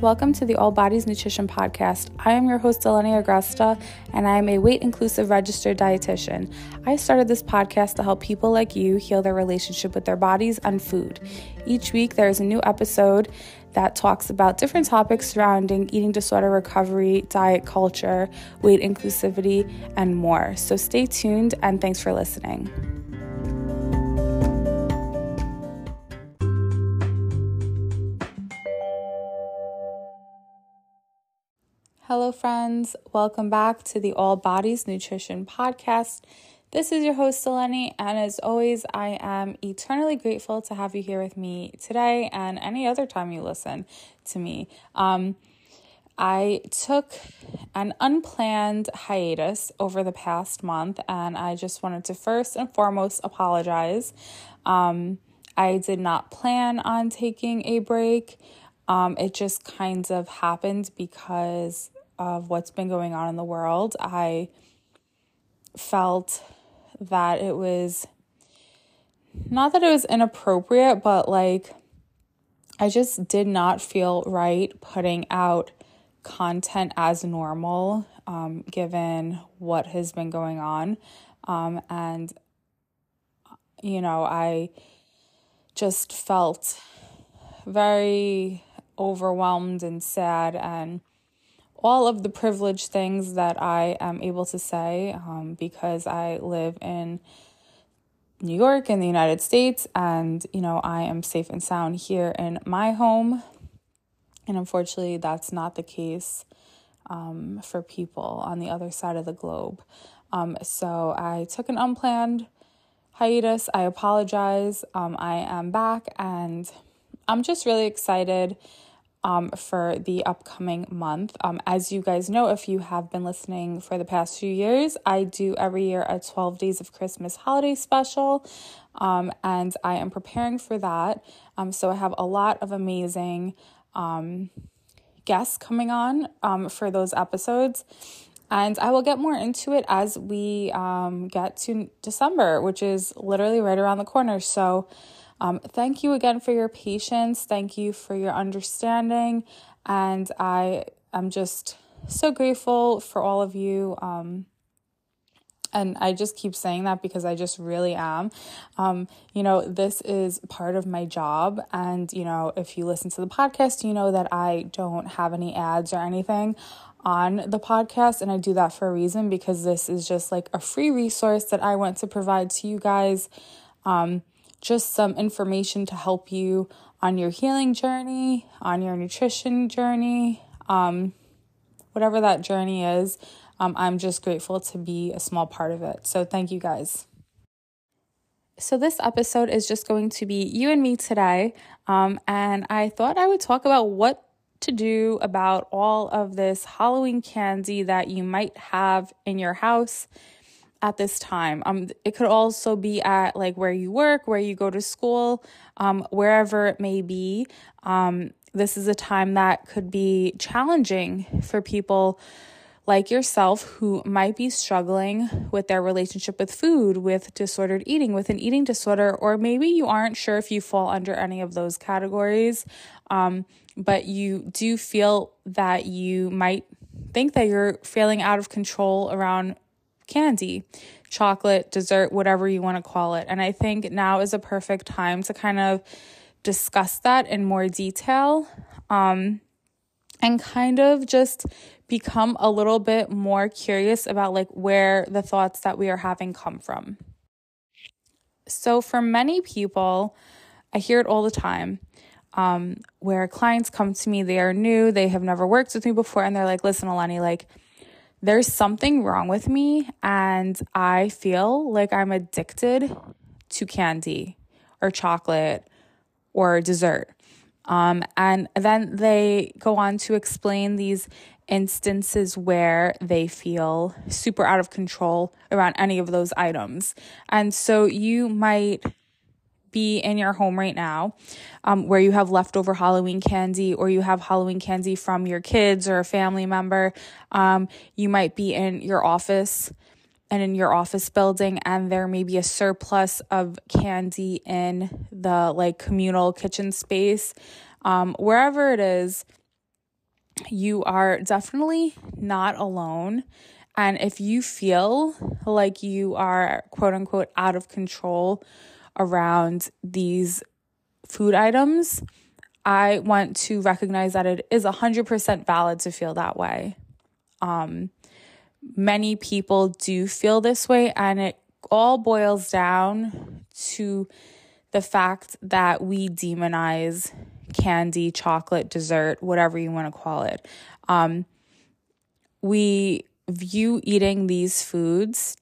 Welcome to the All Bodies Nutrition Podcast. I am your host, Eleni Agresta, and I am a weight-inclusive registered dietitian. I started this podcast to help people like you heal their relationship with their bodies and food. Each week, there is a new episode that talks about different topics surrounding eating disorder recovery, diet culture, weight inclusivity, and more. So stay tuned, and thanks for listening. Hello friends, welcome back to the All Bodies Nutrition Podcast. This is your host, Eleni, and as always, I am eternally grateful to have you here with me today and any other time you listen to me. I took an unplanned hiatus over the past month, and I just wanted to first and foremost apologize. I did not plan on taking a break. It just kind of happened because of what's been going on in the world. I felt that it was, not that it was inappropriate, but like I just did not feel right putting out content as normal, given what has been going on. And, you know, I just felt very overwhelmed and sad and all of the privileged things that I am able to say because I live in New York in the United States, and you know I am safe and sound here in my home, and unfortunately that's not the case for people on the other side of the globe. So I took an unplanned hiatus. I apologize. I am back, and I'm just really excited for the upcoming month. As you guys know, if you have been listening for the past few years, I do every year a 12 Days of Christmas holiday special, and I am preparing for that. So I have a lot of amazing guests coming on for those episodes, and I will get more into it as we get to December, which is literally right around the corner. So thank you again for your patience. Thank you for your understanding. And I am just so grateful for all of you. And I just keep saying that because I just really am. You know, this is part of my job. And, you know, if you listen to the podcast, you know that I don't have any ads or anything on the podcast, and I do that for a reason, because this is just like a free resource that I want to provide to you guys. Just some information to help you on your healing journey, on your nutrition journey, whatever that journey is. I'm just grateful to be a small part of it. So thank you guys. So this episode is just going to be you and me today. And I thought I would talk about what to do about all of this Halloween candy that you might have in your house at this time. It could also be at like where you work, where you go to school, wherever it may be. This is a time that could be challenging for people like yourself who might be struggling with their relationship with food, with disordered eating, with an eating disorder, or maybe you aren't sure if you fall under any of those categories, but you do feel that you might think that you're feeling out of control around candy, chocolate, dessert, whatever you want to call it. And I think now is a perfect time to kind of discuss that in more detail, and kind of just become a little bit more curious about like where the thoughts that we are having come from. So for many people, I hear it all the time, where clients come to me, they are new, they have never worked with me before, and they're like, listen, Eleni, like, there's something wrong with me and I feel like I'm addicted to candy or chocolate or dessert. And then they go on to explain these instances where they feel super out of control around any of those items. And so you might be in your home right now, where you have leftover Halloween candy, or you have Halloween candy from your kids or a family member. You might be in your office and in your office building, and there may be a surplus of candy in the like communal kitchen space. Wherever it is, you are definitely not alone. And if you feel like you are, quote unquote, out of control around these food items, I want to recognize that it is 100% valid to feel that way. Many people do feel this way, and it all boils down to the fact that we demonize candy, chocolate, dessert, whatever you want to call it. We view eating these foods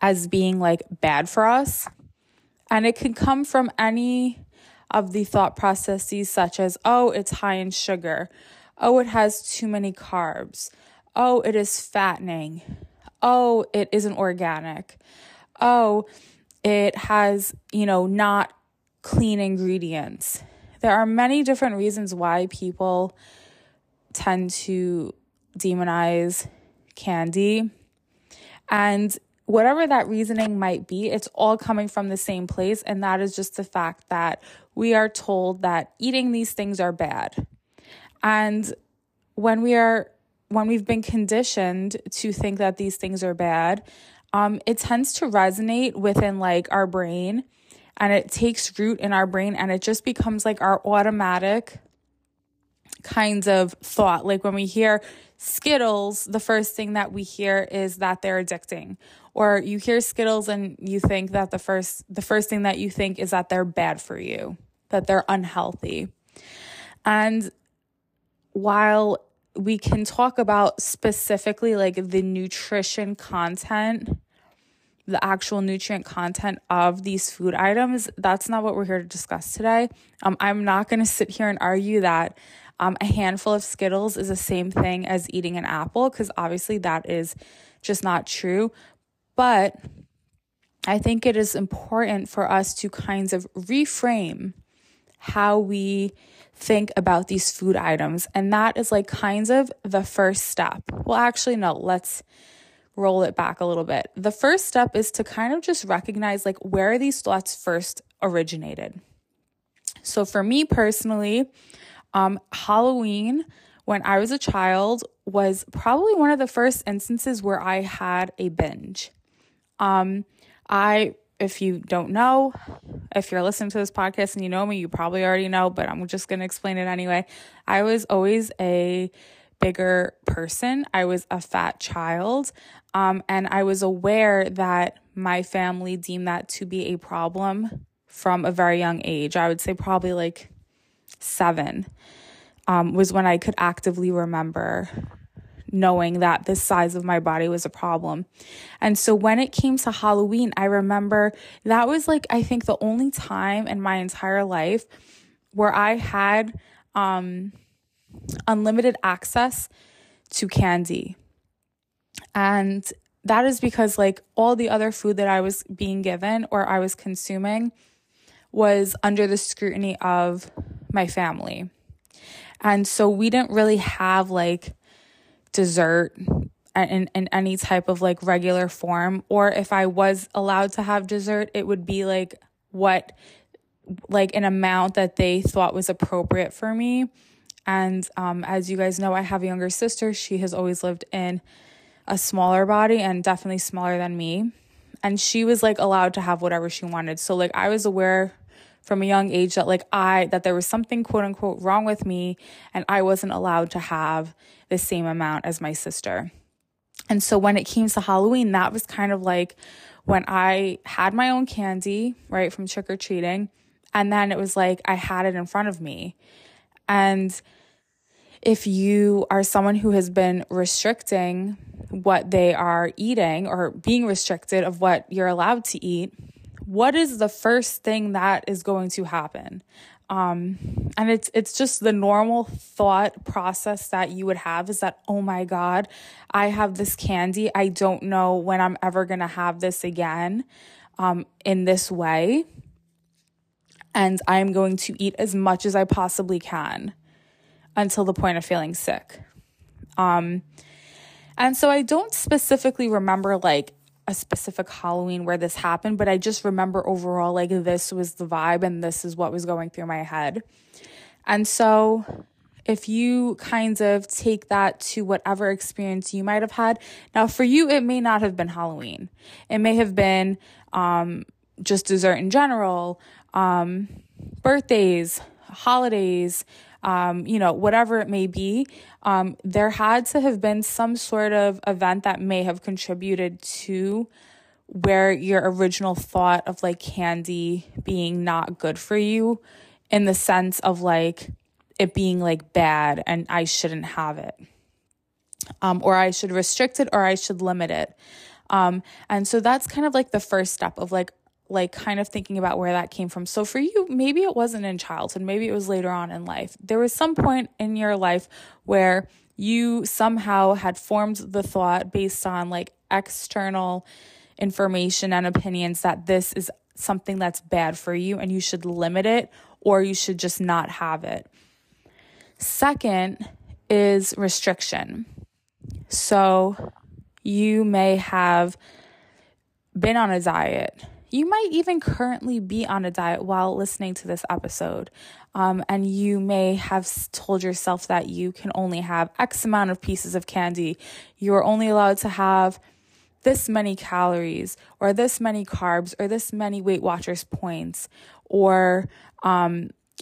as being like bad for us. And it can come from any of the thought processes such as, oh, it's high in sugar. Oh, it has too many carbs. Oh, it is fattening. Oh, it isn't organic. Oh, it has, not clean ingredients. There are many different reasons why people tend to demonize candy. And whatever that reasoning might be, it's all coming from the same place. And that is just the fact that we are told that eating these things are bad. And when we've been conditioned to think that these things are bad, it tends to resonate within like our brain, and it takes root in our brain, and it just becomes like our automatic kinds of thought. Like when we hear Skittles, the first thing that we hear is that they're addicting. Or you hear Skittles and you think that the first thing that you think is that they're bad for you, that they're unhealthy. And while we can talk about specifically like the nutrition content, the actual nutrient content of these food items, that's not what we're here to discuss today. I'm not going to sit here and argue that a handful of Skittles is the same thing as eating an apple, because obviously that is just not true. But I think it is important for us to kind of reframe how we think about these food items. And that is like kind of the first step. Well, actually, no, let's roll it back a little bit. The first step is to kind of just recognize like where these thoughts first originated. So for me personally, Halloween, when I was a child, was probably one of the first instances where I had a binge. If you don't know, if you're listening to this podcast and you know me, you probably already know, but I'm just going to explain it anyway. I was always a bigger person. I was a fat child. And I was aware that my family deemed that to be a problem from a very young age. I would say probably like 7 was when I could actively remember knowing that the size of my body was a problem. And so when it came to Halloween, I remember that was like, I think the only time in my entire life where I had unlimited access to candy. And that is because like all the other food that I was being given or I was consuming was under the scrutiny of my family. And so we didn't really have like dessert in any type of like regular form, or if I was allowed to have dessert, it would be like what, like an amount that they thought was appropriate for me. And as you guys know, I have a younger sister. She has always lived in a smaller body and definitely smaller than me, and she was like allowed to have whatever she wanted. So like I was aware from a young age that like that there was something, quote unquote, wrong with me, and I wasn't allowed to have the same amount as my sister. And so when it came to Halloween, that was kind of like when I had my own candy, right, from trick or treating. And then it was like I had it in front of me. And if you are someone who has been restricting what they are eating or being restricted of what you're allowed to eat, what is the first thing that is going to happen? And it's just the normal thought process that you would have is that, oh my God, I have this candy. I don't know when I'm ever going to have this again in this way. And I'm going to eat as much as I possibly can until the point of feeling sick. And so I don't specifically remember like a specific Halloween where this happened, but I just remember overall, like this was the vibe and this is what was going through my head. And so if you kind of take that to whatever experience you might have had. Now, for you, it may not have been Halloween. It may have been just dessert in general, birthdays, holidays, whatever it may be. There had to have been some sort of event that may have contributed to where your original thought of like candy being not good for you, in the sense of like it being like bad and I shouldn't have it, or I should restrict it, or I should limit it. And so that's kind of like the first step of like kind of thinking about where that came from. So for you, maybe it wasn't in childhood, maybe it was later on in life. There was some point in your life where you somehow had formed the thought based on like external information and opinions that this is something that's bad for you and you should limit it, or you should just not have it. Second is restriction. So you may have been on a diet. You might even currently be on a diet while listening to this episode. And you may have told yourself that you can only have X amount of pieces of candy. You're only allowed to have this many calories, or this many carbs, or this many Weight Watchers points, or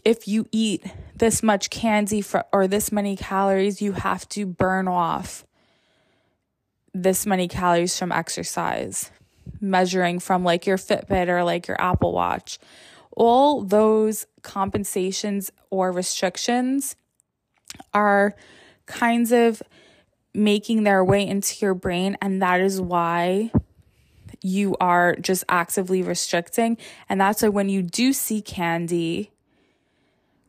if you eat this much candy or this many calories, you have to burn off this many calories from exercise, measuring from like your Fitbit or like your Apple Watch. All those compensations or restrictions are kinds of making their way into your brain, and that is why you are just actively restricting. And that's why when you do see candy,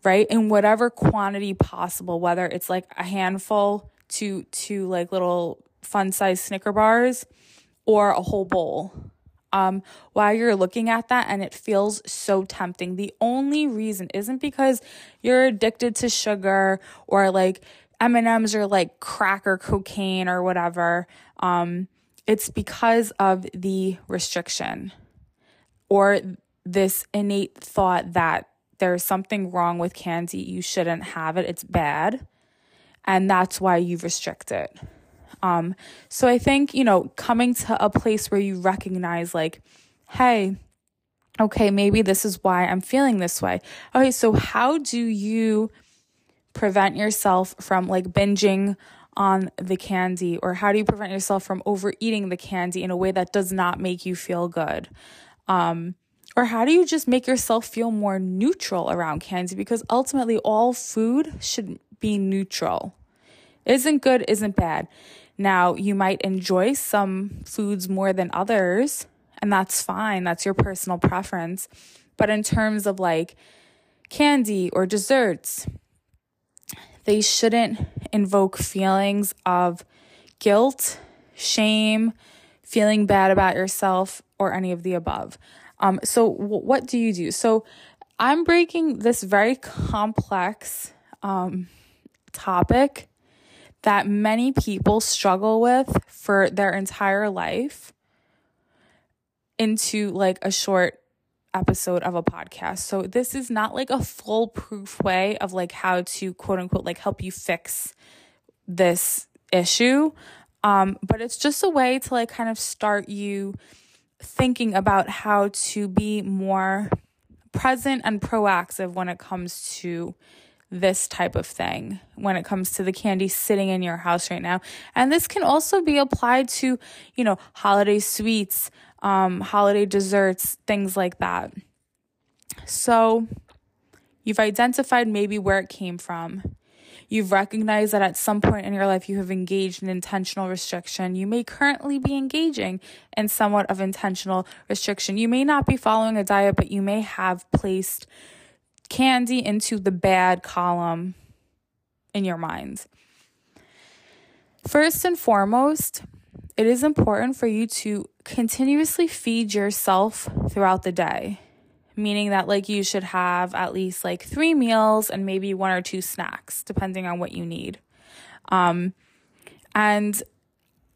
right, in whatever quantity possible, whether it's like a handful to like little fun-sized Snicker bars or a whole bowl, while you're looking at that and it feels so tempting, the only reason isn't because you're addicted to sugar or like M&Ms or like crack or cocaine or whatever. It's because of the restriction or this innate thought that there's something wrong with candy. You shouldn't have it. It's bad. And that's why you restrict it. So I think, coming to a place where you recognize like, hey, okay, maybe this is why I'm feeling this way. Okay, so how do you prevent yourself from like binging on the candy, or how do you prevent yourself from overeating the candy in a way that does not make you feel good? Or how do you just make yourself feel more neutral around candy? Because ultimately all food should be neutral. Isn't good, isn't bad. Now, you might enjoy some foods more than others, and that's fine. That's your personal preference. But in terms of like candy or desserts, they shouldn't invoke feelings of guilt, shame, feeling bad about yourself, or any of the above. So what do you do? So I'm breaking this very complex topic that many people struggle with for their entire life into like a short episode of a podcast. So this is not like a foolproof way of like how to quote unquote like help you fix this issue. But it's just a way to like kind of start you thinking about how to be more present and proactive when it comes to this type of thing, when it comes to the candy sitting in your house right now. And this can also be applied to, holiday sweets, holiday desserts, things like that. So you've identified maybe where it came from. You've recognized that at some point in your life, you have engaged in intentional restriction. You may currently be engaging in somewhat of intentional restriction. You may not be following a diet, but you may have placed candy into the bad column in your mind. First and foremost, it is important for you to continuously feed yourself throughout the day, meaning that like you should have at least like 3 meals and maybe 1 or 2 snacks, depending on what you need. And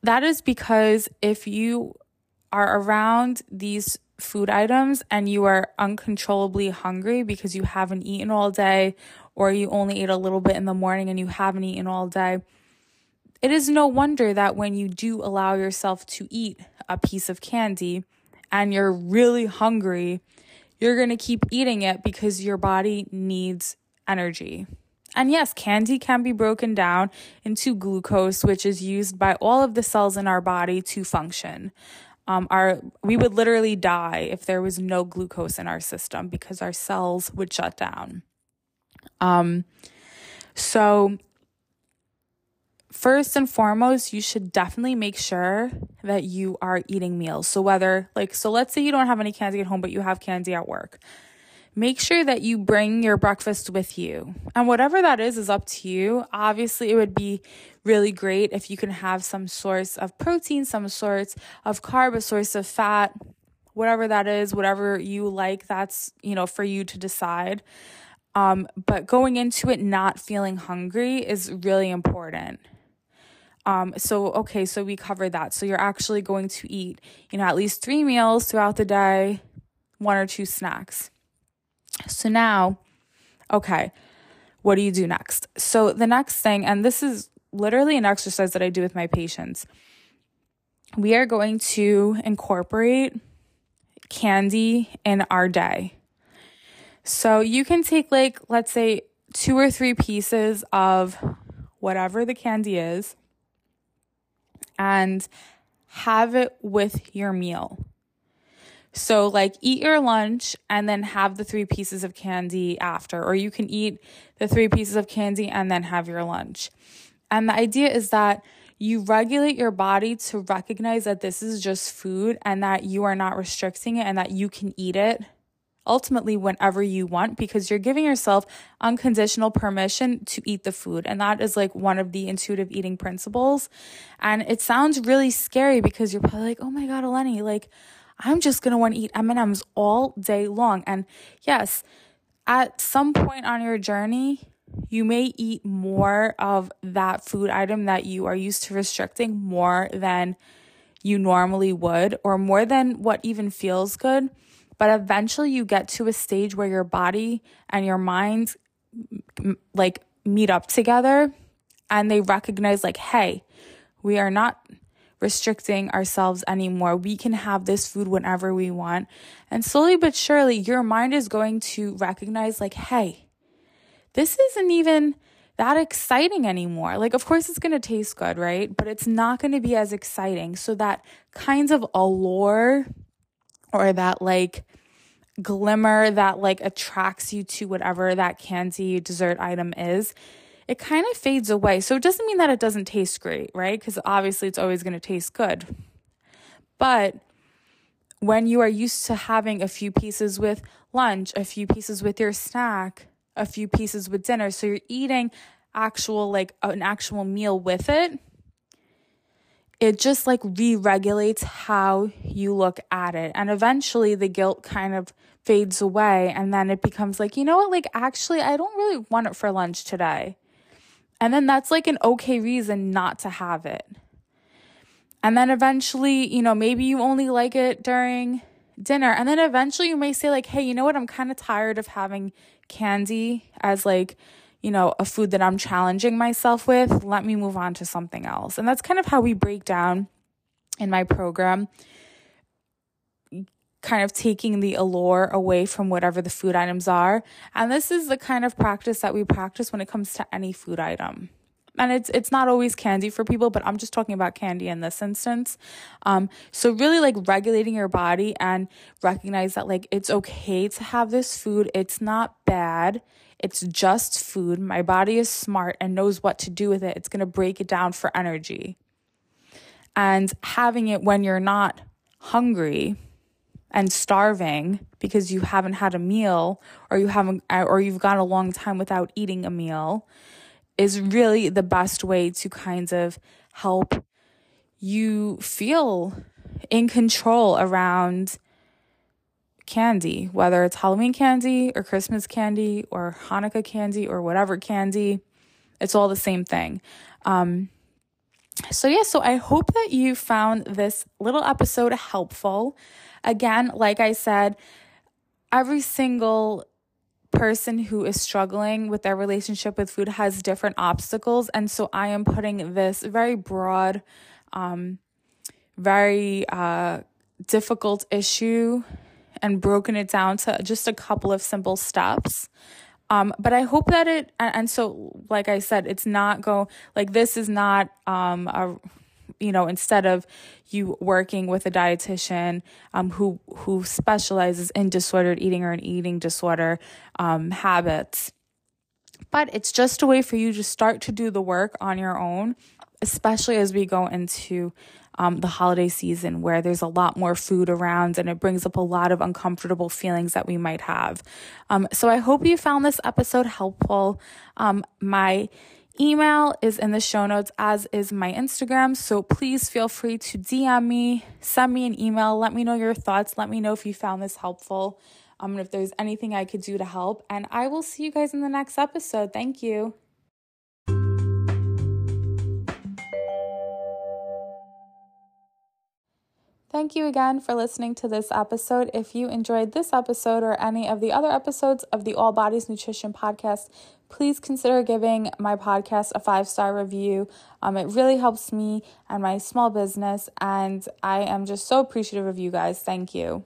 that is because if you are around these food items and you are uncontrollably hungry because you haven't eaten all day, or you only ate a little bit in the morning and you haven't eaten all day, it is no wonder that when you do allow yourself to eat a piece of candy and you're really hungry, you're going to keep eating it because your body needs energy. And yes, candy can be broken down into glucose, which is used by all of the cells in our body to function. We would literally die if there was no glucose in our system because our cells would shut down. So first and foremost, you should definitely make sure that you are eating meals. So let's say you don't have any candy at home, but you have candy at work. Make sure that you bring your breakfast with you. And whatever that is up to you. Obviously, it would be really great if you can have some source of protein, some sorts of carb, a source of fat, whatever that is, whatever you like, that's, for you to decide. But going into it not feeling hungry is really important. So we covered that. So you're actually going to eat, at least 3 meals throughout the day, 1 or 2 snacks. So now, what do you do next? So the next thing, and this is literally an exercise that I do with my patients, we are going to incorporate candy in our day. So you can take let's say 2 or 3 pieces of whatever the candy is and have it with your meal. So eat your lunch and then have the 3 pieces of candy after, or you can eat the 3 pieces of candy and then have your lunch. And the idea is that you regulate your body to recognize that this is just food and that you are not restricting it and that you can eat it ultimately whenever you want, because you're giving yourself unconditional permission to eat the food. And that is one of the intuitive eating principles. And it sounds really scary because you're probably oh my God, Eleni, I'm just going to want to eat M&Ms all day long. And yes, at some point on your journey, you may eat more of that food item that you are used to restricting, more than you normally would, or more than what even feels good. But eventually you get to a stage where your body and your mind meet up together and they recognize hey, we are not restricting ourselves anymore. We can have this food whenever we want. And slowly but surely, your mind is going to recognize hey, this isn't even that exciting anymore. Of course it's going to taste good, right? But it's not going to be as exciting. So that kind of allure or that glimmer that attracts you to whatever that candy dessert item is, it kind of fades away. So it doesn't mean that it doesn't taste great, right? Because obviously it's always going to taste good. But when you are used to having a few pieces with lunch, a few pieces with your snack, a few pieces with dinner, so you're eating an actual meal with it, it just re-regulates how you look at it. And eventually the guilt kind of fades away. And then it becomes actually, I don't really want it for lunch today. And then that's an okay reason not to have it. And then eventually, maybe you only like it during dinner. And then eventually you may say hey, you know what? I'm kind of tired of having candy as a food that I'm challenging myself with. Let me move on to something else. And that's kind of how we break down in my program, kind of taking the allure away from whatever the food items are. And this is the kind of practice that we practice when it comes to any food item. And it's not always candy for people, but I'm just talking about candy in this instance. So really regulating your body and recognize that it's okay to have this food. It's not bad. It's just food. My body is smart and knows what to do with it. It's going to break it down for energy. And having it when you're not hungry and starving because you haven't had a meal or you've gone a long time without eating a meal is really the best way to kind of help you feel in control around candy, whether it's Halloween candy or Christmas candy or Hanukkah candy or whatever candy. It's all the same thing. So I hope that you found this little episode helpful. Again, like I said, every single person who is struggling with their relationship with food has different obstacles. And so I am putting this very broad, very difficult issue and broken it down to just a couple of simple steps. But I hope that it, and so, like I said, it's not this is not, instead of you working with a dietitian, who specializes in disordered eating or an eating disorder, habits, but it's just a way for you to start to do the work on your own, especially as we go into, the holiday season, where there's a lot more food around and it brings up a lot of uncomfortable feelings that we might have. So I hope you found this episode helpful. My email is in the show notes, as is my Instagram. So please feel free to DM me, send me an email, let me know your thoughts. Let me know if you found this helpful, and if there's anything I could do to help. And I will see you guys in the next episode. Thank you. Thank you again for listening to this episode. If you enjoyed this episode or any of the other episodes of the All Bodies Nutrition Podcast, please consider giving my podcast a 5-star review. It really helps me and my small business, and I am just so appreciative of you guys. Thank you.